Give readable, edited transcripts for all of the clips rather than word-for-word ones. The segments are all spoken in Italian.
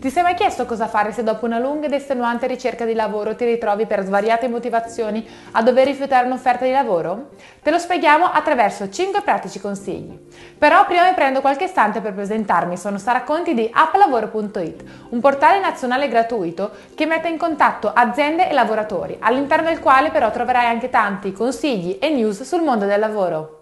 Ti sei mai chiesto cosa fare se dopo una lunga ed estenuante ricerca di lavoro ti ritrovi per svariate motivazioni a dover rifiutare un'offerta di lavoro? Te lo spieghiamo attraverso 5 pratici consigli. Però prima mi prendo qualche istante per presentarmi, sono Sara Conti di AppLavoro.it, un portale nazionale gratuito che mette in contatto aziende e lavoratori, all'interno del quale però troverai anche tanti consigli e news sul mondo del lavoro.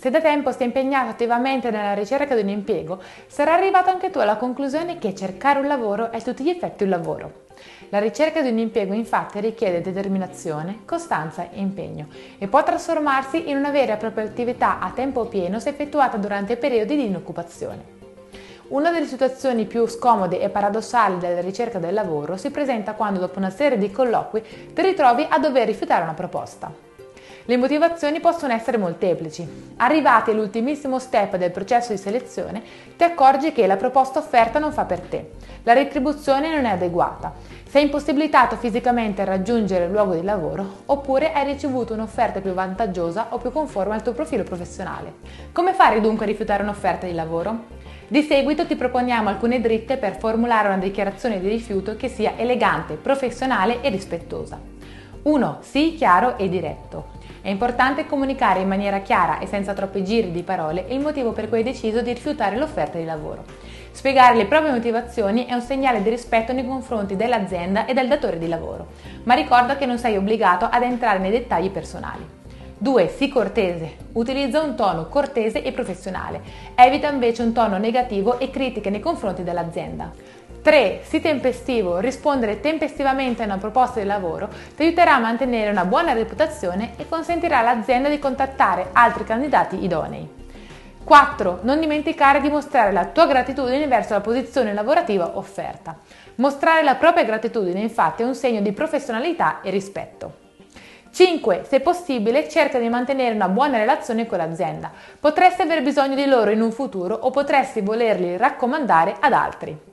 Se da tempo stai impegnato attivamente nella ricerca di un impiego, sarà arrivato anche tu alla conclusione che cercare un lavoro è a tutti gli effetti un lavoro. La ricerca di un impiego infatti richiede determinazione, costanza e impegno e può trasformarsi in una vera e propria attività a tempo pieno se effettuata durante periodi di inoccupazione. Una delle situazioni più scomode e paradossali della ricerca del lavoro si presenta quando dopo una serie di colloqui ti ritrovi a dover rifiutare una proposta. Le motivazioni possono essere molteplici. Arrivati all'ultimissimo step del processo di selezione, ti accorgi che la proposta offerta non fa per te, la retribuzione non è adeguata, sei impossibilitato fisicamente a raggiungere il luogo di lavoro oppure hai ricevuto un'offerta più vantaggiosa o più conforme al tuo profilo professionale. Come fare dunque a rifiutare un'offerta di lavoro? Di seguito ti proponiamo alcune dritte per formulare una dichiarazione di rifiuto che sia elegante, professionale e rispettosa. 1. Sii chiaro e diretto. È importante comunicare in maniera chiara e senza troppi giri di parole il motivo per cui hai deciso di rifiutare l'offerta di lavoro. Spiegare le proprie motivazioni è un segnale di rispetto nei confronti dell'azienda e del datore di lavoro, ma ricorda che non sei obbligato ad entrare nei dettagli personali. 2. Sii cortese. Utilizza un tono cortese e professionale. Evita invece un tono negativo e critiche nei confronti dell'azienda. 3. Sii tempestivo. Rispondere tempestivamente a una proposta di lavoro ti aiuterà a mantenere una buona reputazione e consentirà all'azienda di contattare altri candidati idonei. 4. Non dimenticare di mostrare la tua gratitudine verso la posizione lavorativa offerta. Mostrare la propria gratitudine, infatti, è un segno di professionalità e rispetto. 5. Se possibile, cerca di mantenere una buona relazione con l'azienda. Potresti aver bisogno di loro in un futuro o potresti volerli raccomandare ad altri.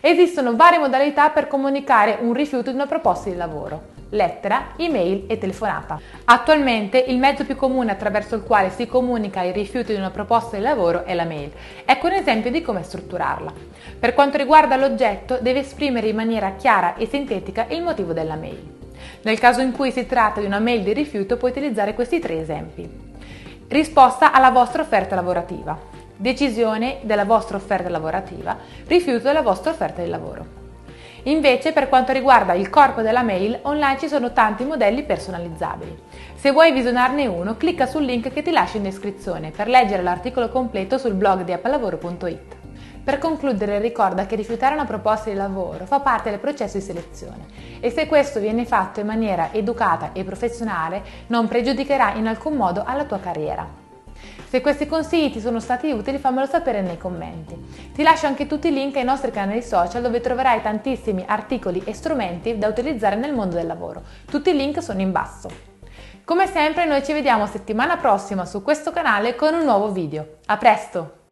Esistono varie modalità per comunicare un rifiuto di una proposta di lavoro: lettera, email e telefonata. Attualmente il mezzo più comune attraverso il quale si comunica il rifiuto di una proposta di lavoro è la mail. Ecco un esempio di come strutturarla. Per quanto riguarda l'oggetto, deve esprimere in maniera chiara e sintetica il motivo della mail. Nel caso in cui si tratta di una mail di rifiuto, puoi utilizzare questi 3 esempi. Risposta alla vostra offerta lavorativa, decisione della vostra offerta lavorativa, rifiuto della vostra offerta di lavoro. Invece, per quanto riguarda il corpo della mail, online ci sono tanti modelli personalizzabili. Se vuoi visionarne uno, clicca sul link che ti lascio in descrizione per leggere l'articolo completo sul blog di applavoro.it. Per concludere, ricorda che rifiutare una proposta di lavoro fa parte del processo di selezione e se questo viene fatto in maniera educata e professionale non pregiudicherà in alcun modo alla tua carriera. Se questi consigli ti sono stati utili, fammelo sapere nei commenti. Ti lascio anche tutti i link ai nostri canali social dove troverai tantissimi articoli e strumenti da utilizzare nel mondo del lavoro. Tutti i link sono in basso. Come sempre, noi ci vediamo settimana prossima su questo canale con un nuovo video. A presto!